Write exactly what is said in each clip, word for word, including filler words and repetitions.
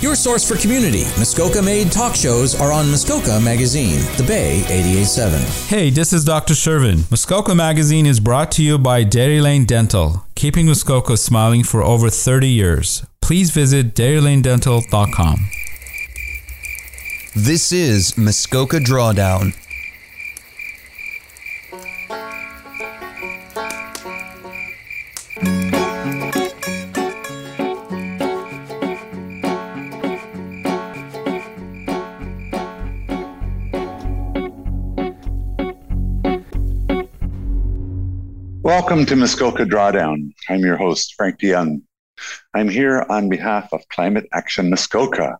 Your source for community. Muskoka-made talk shows are on Muskoka Magazine, The Bay eighty-eight point seven. Hey, this is Doctor Shervin. Muskoka Magazine is brought to you by Dairy Lane Dental, keeping Muskoka smiling for over thirty years. Please visit dairy lane dental dot com. This is Muskoka Drawdown. Welcome to Muskoka Drawdown. I'm your host, Frank DeYoung. I'm here on behalf of Climate Action Muskoka.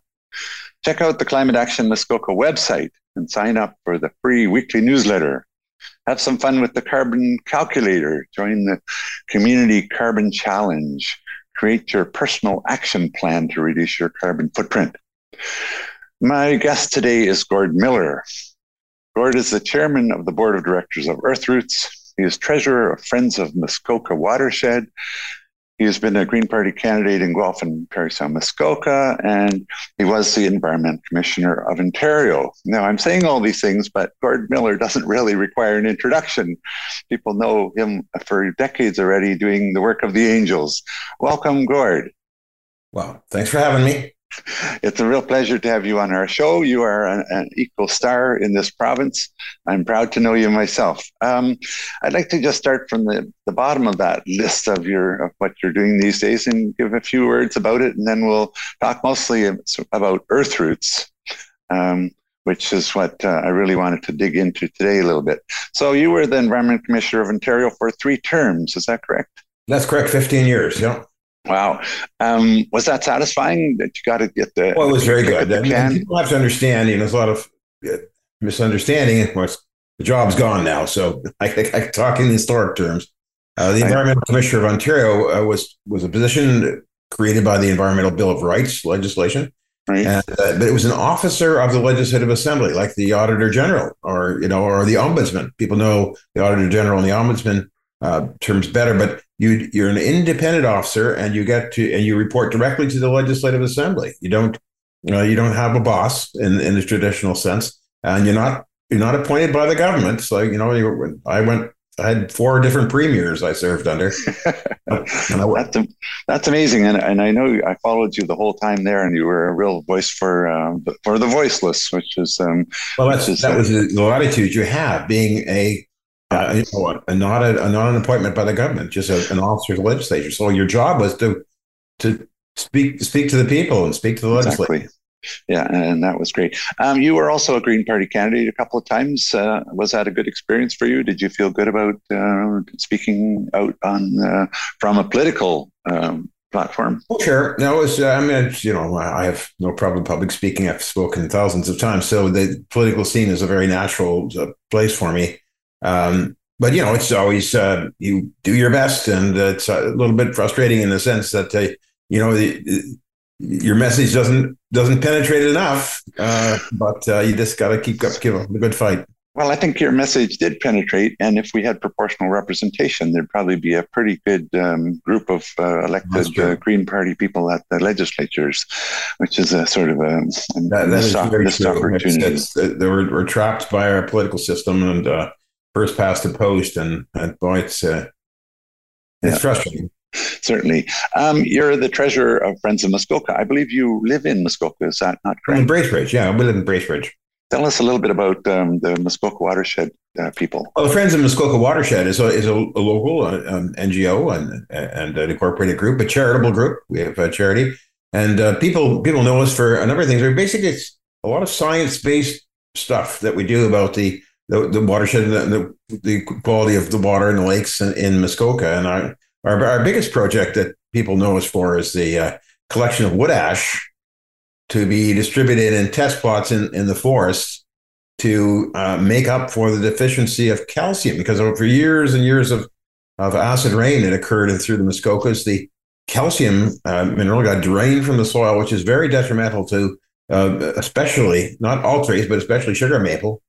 Check out the Climate Action Muskoka website and sign up for the free weekly newsletter. Have some fun with the carbon calculator. Join the community carbon challenge. Create your personal action plan to reduce your carbon footprint. My guest today is Gord Miller. Gord is the chairman of the board of directors of Earthroots. He is treasurer of Friends of Muskoka Watershed. He has been a Green Party candidate in Guelph and Perry Sound Muskoka, and he was the Environmental Commissioner of Ontario. Now, I'm saying all these things, but Gord Miller doesn't really require an introduction. People know him for decades already doing the work of the angels. Welcome, Gord. Wow, thanks for having me. It's a real pleasure to have you on our show. You are an, an equal star in this province. I'm proud to know you myself. Um, I'd like to just start from the, the bottom of that list of your of what you're doing these days and give a few words about it, and then we'll talk mostly about Earthroots, um, which is what uh, I really wanted to dig into today a little bit. So you were the Environment Commissioner of Ontario for three terms. Is that correct? That's correct. fifteen years, yeah. Wow. Um, was that satisfying that you got to get the... Well, it was very good. I mean, people have to understand, you know, there's a lot of misunderstanding. Of course, the job's gone now. So I think I, I talk in historic terms. Uh, the Environmental Commissioner of Ontario uh, was was a position created by the Environmental Bill of Rights legislation. Right. And, uh, but it was an officer of the Legislative Assembly, like the Auditor General or, you know, or the Ombudsman. People know the Auditor General and the Ombudsman uh, terms better, but You, you're an independent officer, and you get to and you report directly to the Legislative Assembly. You don't, you know, you don't have a boss in in the traditional sense, and you're not you're not appointed by the government. So you know, you, I went, I had four different premiers I served under. and I that's, that's amazing, and and I know I followed you the whole time there, and you were a real voice for um, for the voiceless, which is um, well, that's, which is, that uh, was the latitude you have being a. Uh, you know, a, not a, a not an appointment by the government, just a, an officer of the legislature. So your job was to to speak speak to the people and speak to the legislature. Exactly. Yeah, and that was great. Um, you were also a Green Party candidate a couple of times. Uh, was that a good experience for you? Did you feel good about uh, speaking out on uh, from a political um, platform? Well, sure. No, it was, uh, I mean, you know, I have no problem public speaking. I've spoken thousands of times, so the political scene is a very natural uh, place for me. Um, but, you know, it's always uh, you do your best. And uh, it's a little bit frustrating in the sense that, uh, you know, the, the, your message doesn't doesn't penetrate enough. Uh, but uh, you just got to keep up, give up the good fight. Well, I think your message did penetrate. And if we had proportional representation, there'd probably be a pretty good um, group of uh, elected uh, Green Party people at the legislatures, which is a sort of a missed opportunity. It's, it's, they were, we're trapped by our political system and uh first past the post, and, and boy, it's, uh, it's yeah. frustrating. Certainly. Um, you're the treasurer of Friends of Muskoka. I believe you live in Muskoka, is that not correct? In Bracebridge, yeah, we live in Bracebridge. Tell us a little bit about um, the Muskoka Watershed uh, people. Well, the Friends of Muskoka Watershed is a, is a, a local um, N G O and, and an incorporated group, a charitable group. We have a charity, and uh, people people know us for a number of things. Basically, it's a lot of science-based stuff that we do about the The, the watershed, the, the the quality of the water and the lakes in, in Muskoka, and our, our our biggest project that people know us for is the uh, collection of wood ash to be distributed in test plots in, in the forest to uh, make up for the deficiency of calcium. Because over years and years of of acid rain that occurred through the Muskokas, the calcium uh, mineral got drained from the soil, which is very detrimental to uh, especially not all trees, but especially sugar maple.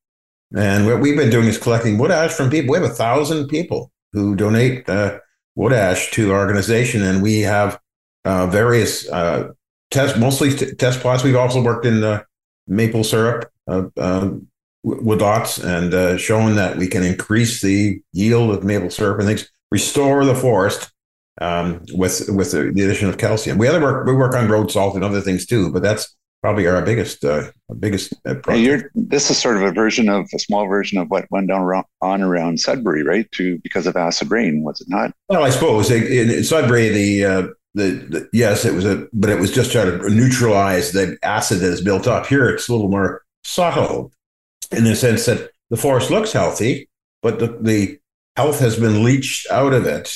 And what we've been doing is collecting wood ash from people. We have a thousand people who donate uh, wood ash to our organization, and we have uh, various uh, test mostly t- test plots. We've also worked in the maple syrup uh, um, with dots and uh, shown that we can increase the yield of maple syrup and things, restore the forest um, with with the addition of calcium. We other work we work on road salt and other things too, but that's probably our biggest uh, our biggest project. Hey, you're, this is sort of a version of a small version of what went down around, on around Sudbury, right? To because of acid rain, was it not? Well, I suppose in, in Sudbury the. Uh, The, the yes, it was a, but it was just trying to neutralize the acid that is built up. Here, it's a little more subtle, in the sense that the forest looks healthy, but the, the health has been leached out of it.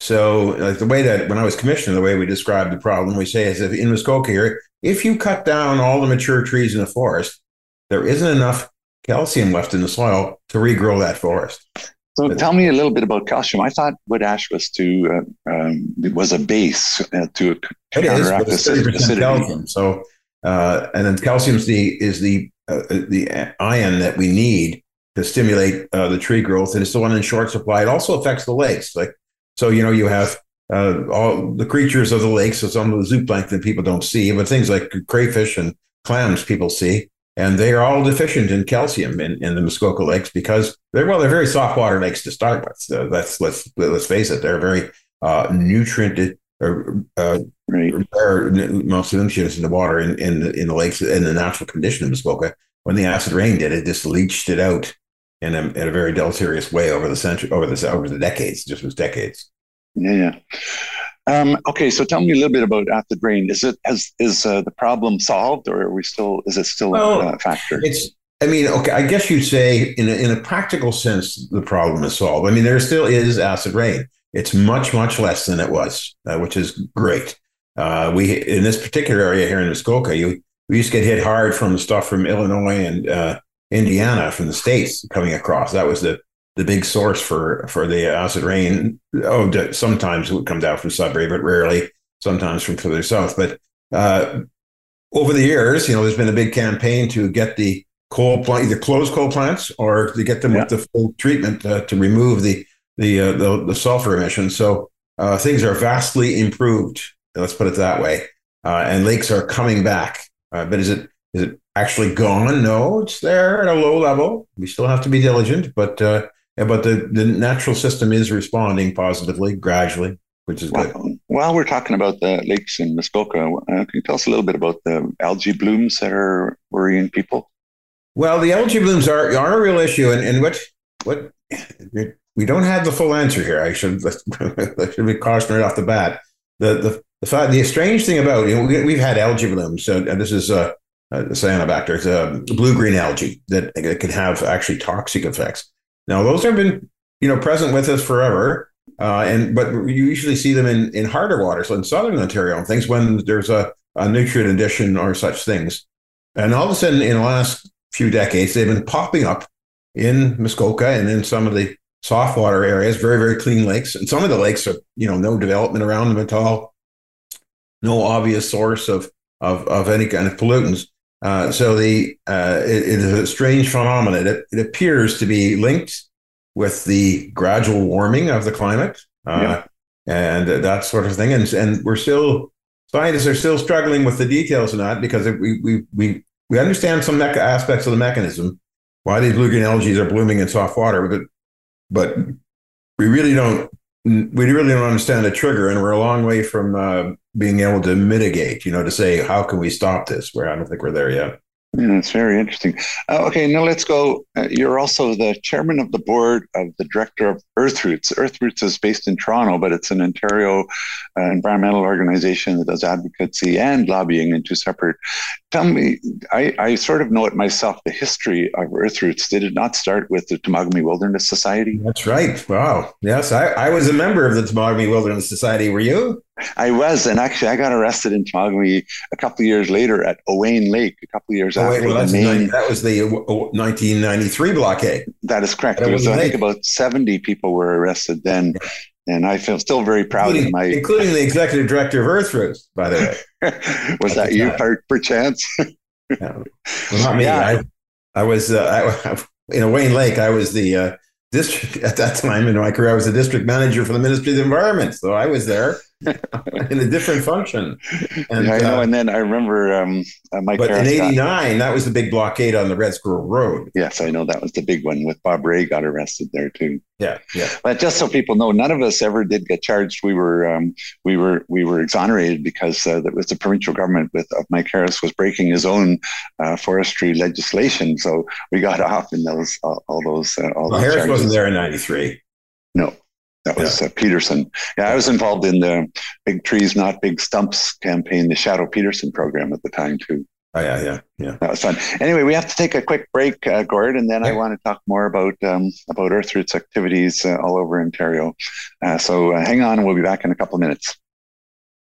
So, like the way that when I was commissioner, the way we described the problem, we say is if in Muskoka here, if you cut down all the mature trees in the forest, there isn't enough calcium left in the soil to regrow that forest. So tell me a little bit about calcium. I thought wood ash was to uh, um, it was a base uh, to counteract the acidity. Calcium. So uh, and then calcium is the is the uh, the ion that we need to stimulate uh, the tree growth, and it's the one in short supply. It also affects the lakes. Like so, you know, you have uh, all the creatures of the lakes. So some of the zooplankton people don't see, but things like crayfish and clams people see. And they are all deficient in calcium in, in the Muskoka lakes because they're well, they're very soft water lakes to start with. So that's let's let's face it, they're very uh, nutrient or uh, right. most of them in the water in, in the in the lakes in the natural condition of Muskoka. When the acid rain did it, just leached it out in a, in a very deleterious way over the century, over the over the decades. It just was decades. Yeah. Um, okay, so tell me a little bit about acid rain. Is it has is uh, the problem solved, or are we still? Is it still well, a factor? It's. I mean, okay. I guess you'd say in a, in a practical sense, the problem is solved. I mean, there still is acid rain. It's much much less than it was, uh, which is great. Uh, we in this particular area here in Muskoka, you we used to get hit hard from the stuff from Illinois and uh, Indiana from the states coming across. That was the. The big source for, for the acid rain, oh, sometimes it comes out from Sudbury, but rarely, sometimes from further south. But uh, over the years, you know, there's been a big campaign to get the coal plant, either close coal plants or to get them yeah. with the full treatment uh, to remove the the, uh, the the sulfur emissions. So uh, things are vastly improved. Let's put it that way. Uh, and lakes are coming back. Uh, but is it is it actually gone? No, it's there at a low level. We still have to be diligent, but. Uh, Yeah, but the, the natural system is responding positively, gradually, which is well, good. While we're talking about the lakes in Muskoka, uh, can you tell us a little bit about the algae blooms that are worrying people? Well, the algae blooms are, are a real issue, and, and what what we don't have the full answer here. I should I should be cautioned right off the bat. The the the, fact, the strange thing about you know, we, we've had algae blooms, so and this is a, a cyanobacter, it's a blue green algae that, that can have actually toxic effects. Now, those have been, you know, present with us forever, uh, and but you usually see them in, in harder waters, so in southern Ontario and things when there's a, a nutrient addition or such things. And all of a sudden, in the last few decades, they've been popping up in Muskoka and in some of the soft water areas, very, very clean lakes. And some of the lakes are, you know, no development around them at all, no obvious source of, of, of any kind of pollutants. Uh, so the uh, it, it is a strange phenomenon. It, it appears to be linked with the gradual warming of the climate uh, yeah. and uh, that sort of thing. And and we're still scientists are still struggling with the details of that because we we we we understand some mecha- aspects of the mechanism why these blue green algae are blooming in soft water, but but we really don't we really don't understand the trigger, and we're a long way from. Uh, being able to mitigate, you know, to say, how can we stop this? Where I don't think we're there yet. Yeah, it's very interesting. Uh, okay, now let's go. Uh, you're also the chairman of the board of the director of Earthroots. Earthroots is based in Toronto, but it's an Ontario uh, environmental organization that does advocacy and lobbying in two separate. Tell me, I, I sort of know it myself, the history of Earthroots. Did it not start with the Temagami Wilderness Society? That's right. Wow. Yes, I, I was a member of the Temagami Wilderness Society. Were you? I was, and actually, I got arrested in Temagami a couple of years later at Owain Lake. A couple of years oh, after well, that's the main, that was the nineteen ninety-three blockade. That is correct. That there was, I think, about seventy people were arrested then, and I feel still very proud including, of my, including the executive director of Earthroots. By the way, was that you, part, perchance? No. Well, not me. Yeah. I, I was uh, I, in Owain Lake. I was the uh, district at that time in my career. I was the district manager for the Ministry of the Environment, so I was there. in a different function. And, yeah, I know. Uh, and then I remember um, uh, Mike Harris. But in eighty-nine, that was the big blockade on the Red Squirrel Road. Yes, I know. That was the big one with Bob Ray got arrested there too. Yeah, yeah. But just so people know, none of us ever did get charged. We were um, we were we were exonerated because uh, that was the provincial government with of Mike Harris was breaking his own uh, forestry legislation, so we got off in those uh, all those uh, all. Well, those Harris charges. Wasn't there in ninety-three. No. That was yeah. uh, Peterson. Yeah, I was involved in the Big Trees, Not Big Stumps campaign, the Shadow Peterson program at the time, too. Oh, yeah, yeah, yeah. That was fun. Anyway, we have to take a quick break, uh, Gord, and then yeah. I want to talk more about um, about Earthroots activities uh, all over Ontario. Uh, so uh, hang on, and we'll be back in a couple of minutes.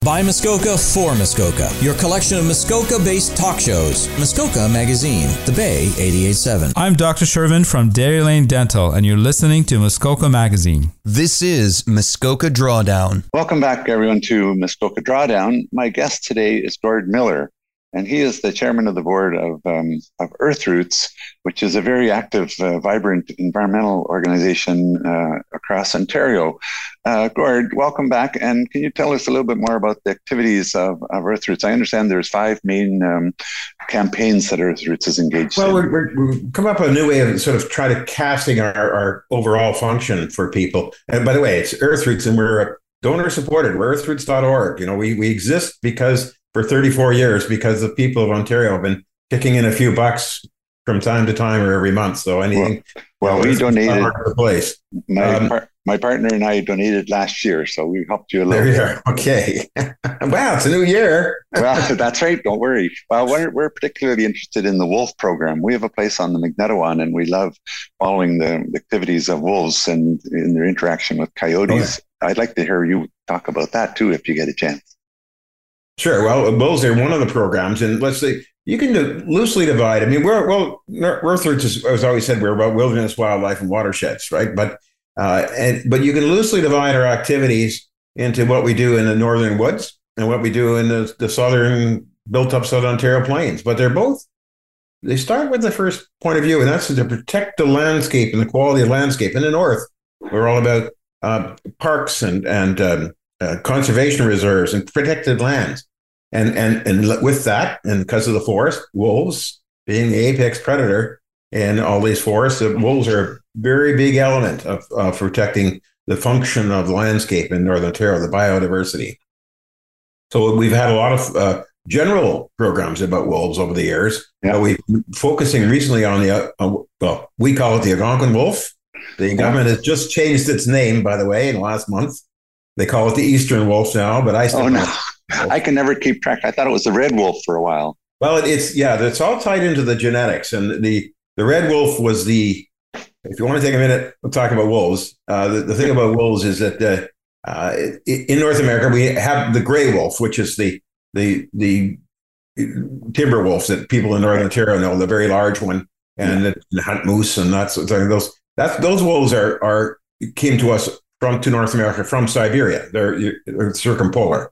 By Muskoka for Muskoka, your collection of Muskoka-based talk shows. Muskoka Magazine, The Bay eighty-eight point seven. I'm Doctor Shervin from Dairy Lane Dental, and you're listening to Muskoka Magazine. This is Muskoka Drawdown. Welcome back, everyone, to Muskoka Drawdown. My guest today is Gord Miller, and he is the chairman of the board of um, of Earthroots, which is a very active, uh, vibrant environmental organization uh, across Ontario. Uh, Gord, welcome back. And can you tell us a little bit more about the activities of, of Earthroots? I understand there's five main um, campaigns that Earthroots is engaged well, in. Well, we're, we're, we've come up with a new way of sort of try to casting our, our overall function for people. And by the way, it's Earthroots, and we're donor-supported. We're earthroots dot org. You know, we, we exist because... for thirty-four years, because the people of Ontario have been kicking in a few bucks from time to time or every month. So anything. Well, well we donated. The place. My, um, par- my partner and I donated last year, so we helped you a little. There you are. Okay. Wow, it's a new year. Well, that's right. Don't worry. Well, we're we're particularly interested in the wolf program. We have a place on the Magnetawan, and we love following the activities of wolves and in their interaction with coyotes. Okay. I'd like to hear you talk about that too, if you get a chance. Sure. Well, wolves are one of the programs, and let's say you can loosely divide. I mean, we're well, Earthroots, as I always said, we're about wilderness, wildlife, and watersheds, right? But uh, and but you can loosely divide our activities into what we do in the northern woods and what we do in the, the southern built-up Southern Ontario plains. But they're both they start with the first point of view, and that's to protect the landscape and the quality of landscape. In the north, we're all about uh, parks and and. Um, Uh, conservation reserves and protected lands. And, and, and with that, and because of the forest, wolves being the apex predator in all these forests, the wolves are a very big element of, of protecting the function of the landscape in Northern Ontario, the biodiversity. So we've had a lot of uh, general programs about wolves over the years. Yeah. Uh, we're focusing recently on the, uh, well, we call it the Algonquin wolf. The yeah. government has just changed its name, by the way, in the last month. They call it the Eastern Wolf now, but I still oh, no. I can never keep track. I thought it was the Red Wolf for a while. Well, it, it's yeah, it's all tied into the genetics, and the the Red Wolf was the. If you want to take a minute, we'll talk about wolves. Uh, the, the thing about wolves is that the, uh, in North America we have the Gray Wolf, which is the the the timber wolf that people in Northern Ontario know, the very large one, and yeah. the hunt moose and that sort of thing. Those that those wolves are are came to us. From to North America from Siberia, they're, they're circumpolar.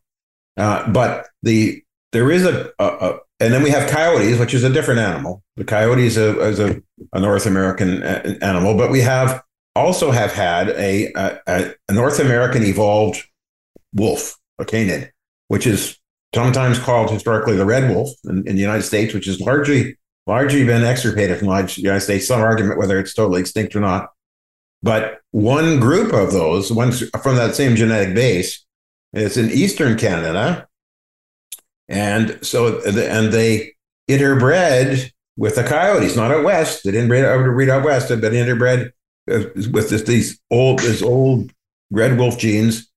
Uh, but the there is a, a, a and then we have coyotes, which is a different animal. The coyote is a, is a, a North American a, animal, but we have also have had a, a a North American evolved wolf, a canid, which is sometimes called historically the Red Wolf in, in the United States, which has largely largely been extirpated from the United States. Some argument whether it's totally extinct or not. But one group of those, one from that same genetic base, is in Eastern Canada, and so and they interbred with the coyotes. Not out west; they didn't breed out, out west, but interbred with this, these old, this old Red Wolf genes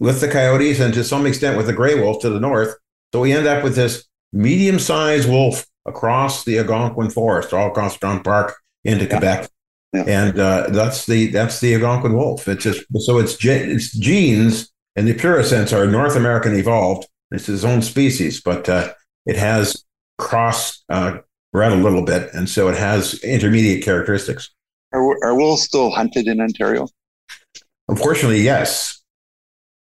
with the coyotes, and to some extent with the Gray Wolf to the north. So we end up with this medium-sized wolf across the Algonquin forest, all across Grand Park into yeah. Quebec. Yeah. And uh, that's the that's the Algonquin wolf. It's just so it's ge- its genes in the purest sense are North American evolved. It's its own species, but uh, it has crossed uh, bred a little bit, and so it has intermediate characteristics. Are, are wolves still hunted in Ontario? Unfortunately, yes.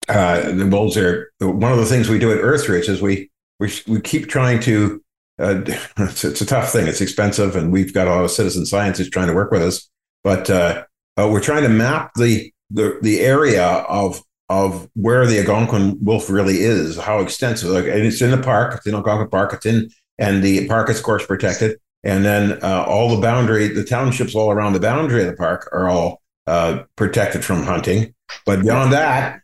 Uh, the wolves are one of the things we do at Earthroots is we we we keep trying to. Uh, it's, it's a tough thing. It's expensive, and we've got a lot of citizen scientists trying to work with us. But uh, uh, we're trying to map the, the the area of of where the Algonquin wolf really is, how extensive. Like, and it's in the park, it's in Algonquin Park, it's in, and the park is, of course, protected. And then uh, all the boundary, the townships all around the boundary of the park are all uh, protected from hunting. But beyond that,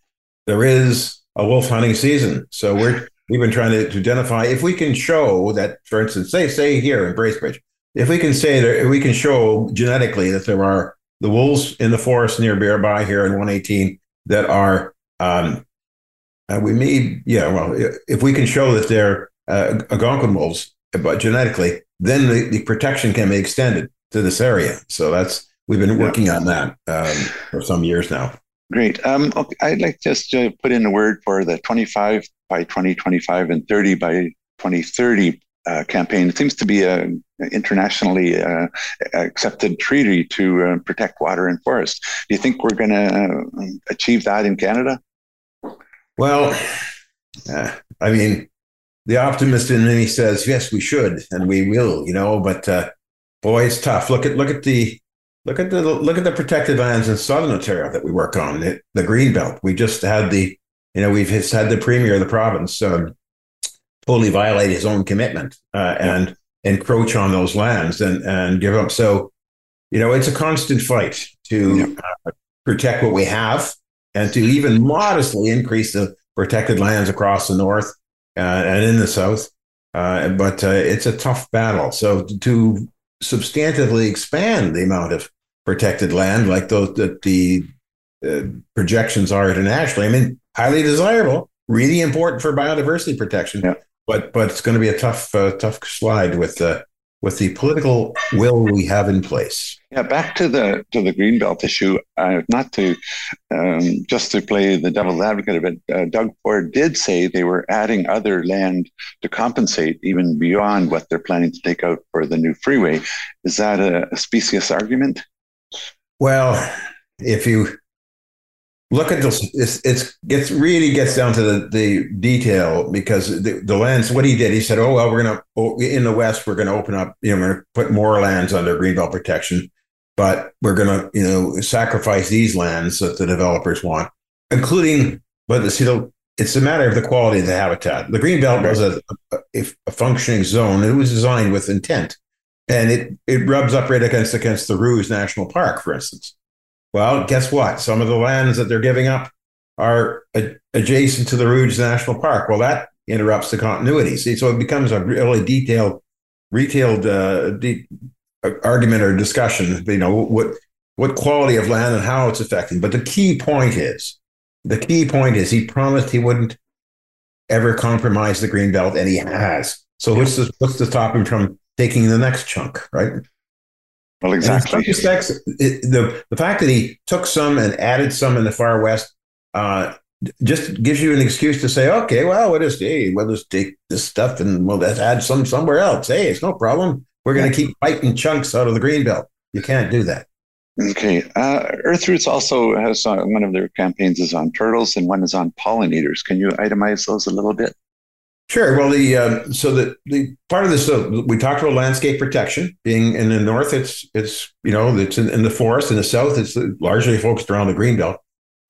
there is a wolf hunting season. So we're, we've been trying to, to identify, if we can show that, for instance, say, say here in Bracebridge, if we can say that we can show genetically that there are the wolves in the forest near Bearby here in one eighteen that are, um, uh, we may, yeah, well, if we can show that they're uh, Algonquin wolves, but genetically, then the, the protection can be extended to this area. So that's, we've been working yeah. on that um, for some years now. Great. Um, okay, I'd like just to put in a word for the twenty-five by twenty twenty-five and thirty by twenty thirty uh, campaign. It seems to be an internationally uh, accepted treaty to uh, protect water and forest. Do you think we're going to uh, achieve that in Canada? Well, uh, I mean, the optimist in me says, yes, we should, and we will, you know, but uh, boy, it's tough. Look at, look at the, Look at the look at the protected lands in Southern Ontario that we work on, the, the Green Belt. We just had the, you know, we've just had the premier of the province um, totally violate his own commitment uh, and encroach on those lands and, and give up. So, you know, it's a constant fight to uh, protect what we have and to even modestly increase the protected lands across the north uh, and in the south. Uh, but uh, it's a tough battle. So to substantively expand the amount of protected land like those that the uh, projections are internationally. I mean, highly desirable, really important for biodiversity protection, yeah. but but it's going to be a tough uh, tough slide with the uh, with the political will we have in place. Yeah, back to the to the Greenbelt issue. Uh, not to um, just to play the devil's advocate of it. Uh, Doug Ford did say they were adding other land to compensate, even beyond what they're planning to take out for the new freeway. Is that a, a specious argument? Well, if you look at this, it's, it's gets really gets down to the, the detail because the, the lands. What he did, he said, "Oh well, we're gonna in the west, we're gonna open up, you know, we're gonna put more lands under Greenbelt protection." But we're going to, you know, sacrifice these lands that the developers want, including, but you know, it's a matter of the quality of the habitat. The Greenbelt was a, a, a functioning zone. It was designed with intent, and it it rubs up right against against the Rouge National Park, for instance. Well, guess what? Some of the lands that they're giving up are a, adjacent to the Rouge National Park. Well, that interrupts the continuity. See, so it becomes a really detailed, retailed. Uh, de- argument or discussion, you know, what what quality of land and how it's affecting. But the key point is, the key point is he promised he wouldn't ever compromise the Green Belt, and he has. So what's the, what's to stop him from taking the next chunk, right? Well, exactly. Respects, it, the, the fact that he took some and added some in the far west uh, just gives you an excuse to say, okay, well, we'll just, hey, we'll just take this stuff and we'll just add some somewhere else. Hey, it's no problem. We're going to keep biting chunks out of the Greenbelt. You can't do that. Okay. Uh, Earthroots also has uh, one of their campaigns is on turtles and one is on pollinators. Can you itemize those a little bit? Sure. Well, the um, so the, the part of this, uh, we talked about landscape protection being in the north. It's, it's you know, it's in, in the forest. In the south, it's largely focused around the Greenbelt.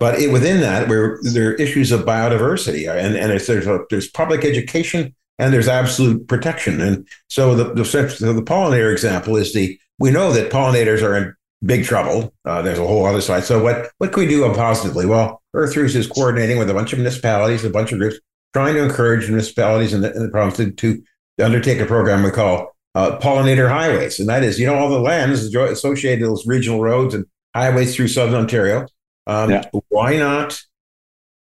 But it, within that, where there are issues of biodiversity and, and it's, there's, a, there's public education. And there's absolute protection. And so the, the, so the pollinator example is the, we know that pollinators are in big trouble. Uh, there's a whole other side. So what, what can we do positively? Well, Earthroots is coordinating with a bunch of municipalities, a bunch of groups, trying to encourage municipalities in the, in the province to, to undertake a program we call uh, pollinator highways. And that is, you know, all the lands associated with those regional roads and highways through Southern Ontario. Um, yeah. Why not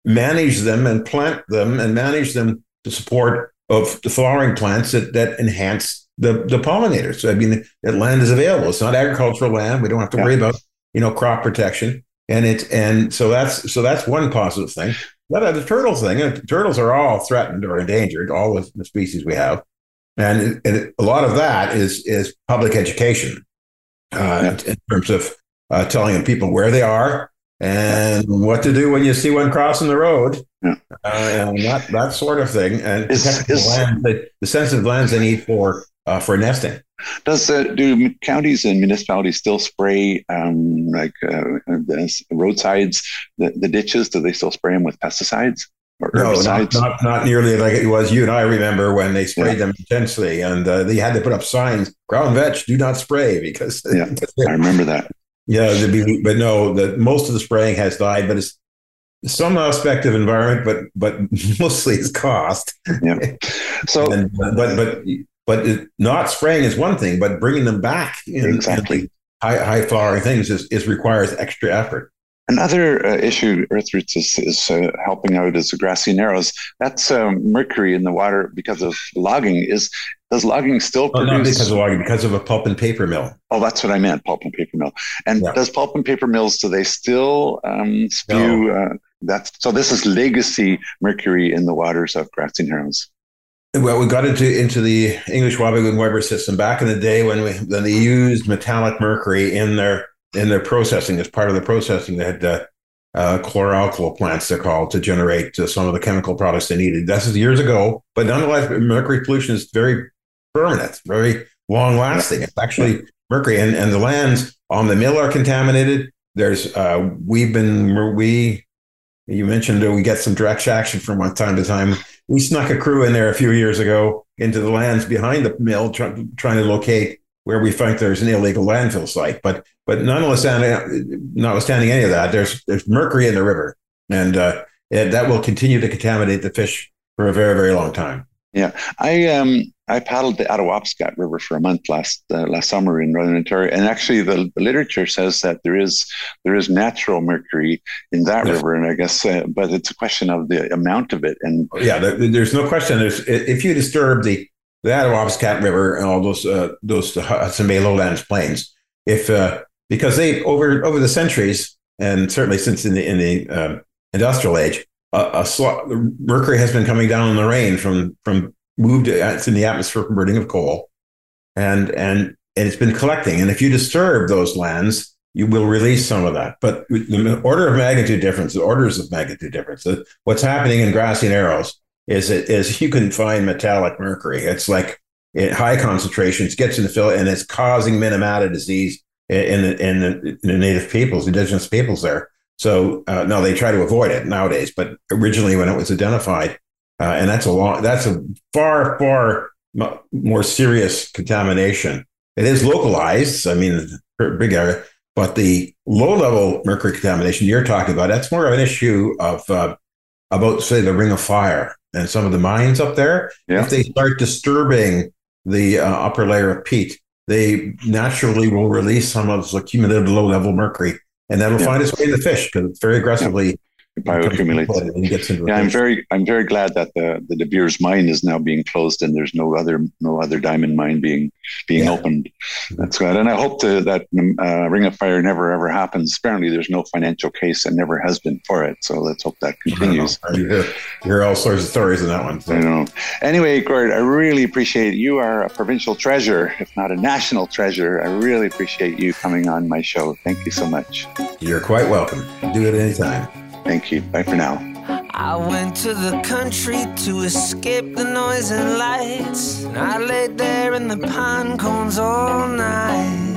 manage them and plant them and manage them to support of the flowering plants that, that enhance the, the pollinators. So, I mean, that land is available. It's not agricultural land. We don't have to worry about, you know, crop protection. And it's, and so that's, so that's one positive thing. But the turtle thing, the turtles are all threatened or endangered, all of the species we have. And, and a lot of that is, is public education uh, in terms of uh, telling people where they are and what to do when you see one crossing the road. Yeah. Uh, and that, that sort of thing, and is, is, the, land, the, the sensitive lands they need for uh, for nesting. Does uh, do counties and municipalities still spray um, like uh, the roadsides, the, the ditches? Do they still spray them with pesticides? Or no, not, not not nearly like it was. You and I remember when they sprayed yeah. them intensely, and uh, they had to put up signs: "Ground veg, do not spray," because yeah, I remember that. Yeah, be, but no, the most of the spraying has died, but it's some aspect of environment, but but mostly it's cost. Yeah. So, and, but but but it, not spraying is one thing, but bringing them back in, exactly in high high flowering things is, is requires extra effort. Another uh, issue Earthroots is, is uh, helping out is the Grassy Narrows. That's um, mercury in the water because of logging. Is does logging still produce? Oh, not because of logging, because of a pulp and paper mill. Oh, that's what I meant, pulp and paper mill. And yeah. does pulp and paper mills, do they still um, spew? No. Uh, that's so. This is legacy mercury in the waters of Grassy Narrows. Well, we got into into the English Wabago and Weber system back in the day when we when they used metallic mercury in their. in their processing, as part of the processing, they had uh, uh, chloralkyl plants, they're called, to generate uh, some of the chemical products they needed. That's years ago, but nonetheless, mercury pollution is very permanent, very long-lasting. It's actually mercury, and, and the lands on the mill are contaminated. There's, uh, we've been, we, you mentioned that we get some direct action from time to time. We snuck a crew in there a few years ago into the lands behind the mill, try, trying to locate where we think there's an illegal landfill site, but but nonetheless, notwithstanding any of that, there's there's mercury in the river, and uh, it, that will continue to contaminate the fish for a very very long time. Yeah, I um I paddled the Attawapiskat River for a month last uh, last summer in Northern Ontario, and actually the, the literature says that there is there is natural mercury in that yes. river, and I guess, uh, but it's a question of the amount of it. And yeah, there's no question. There's if you disturb the The Attawapiskat River and all those uh, those Hudson Bay lowlands plains, if uh, because they over over the centuries and certainly since in the in the uh, industrial age, uh, a sl- mercury has been coming down in the rain from from moved it's in the atmosphere from burning of coal, and and and it's been collecting. And if you disturb those lands, you will release some of that. But the order of magnitude difference, the orders of magnitude difference, the, what's happening in Grassy Narrows. Is it is you can find metallic mercury. It's like it, high concentrations gets in the fill, and it's causing Minamata disease in the, in the, in the native peoples, indigenous peoples there. So uh, now they try to avoid it nowadays, but originally when it was identified, uh, and that's a long, that's a far far m- more serious contamination. It is localized. I mean, big area, but the low level mercury contamination you're talking about, that's more of an issue of uh, about say the Ring of Fire. And some of the mines up there, yeah. if they start disturbing the uh, upper layer of peat, they naturally will release some of the accumulated low-level mercury, and that'll yeah. find its way to the fish because it's very aggressively. Yeah. Bioaccumulates. Yeah, I'm very, I'm very glad that the, the De Beers mine is now being closed, and there's no other, no other diamond mine being being yeah. opened. That's good, and I hope to, that uh, Ring of Fire never ever happens. Apparently, there's no financial case, and never has been for it. So let's hope that continues. I mean, you hear all sorts of stories in that one. So. I know. Anyway, Gord, I really appreciate it. You are a provincial treasure, if not a national treasure. I really appreciate you coming on my show. Thank you so much. You're quite welcome. Do it anytime. Thank you. Bye for now. I went to the country to escape the noise and lights. And I laid there in the pine cones all night.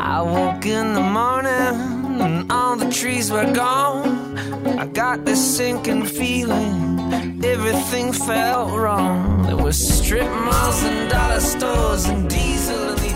I woke in the morning and all the trees were gone. I got this sinking feeling everything felt wrong. There were strip malls and dollar stores and diesel and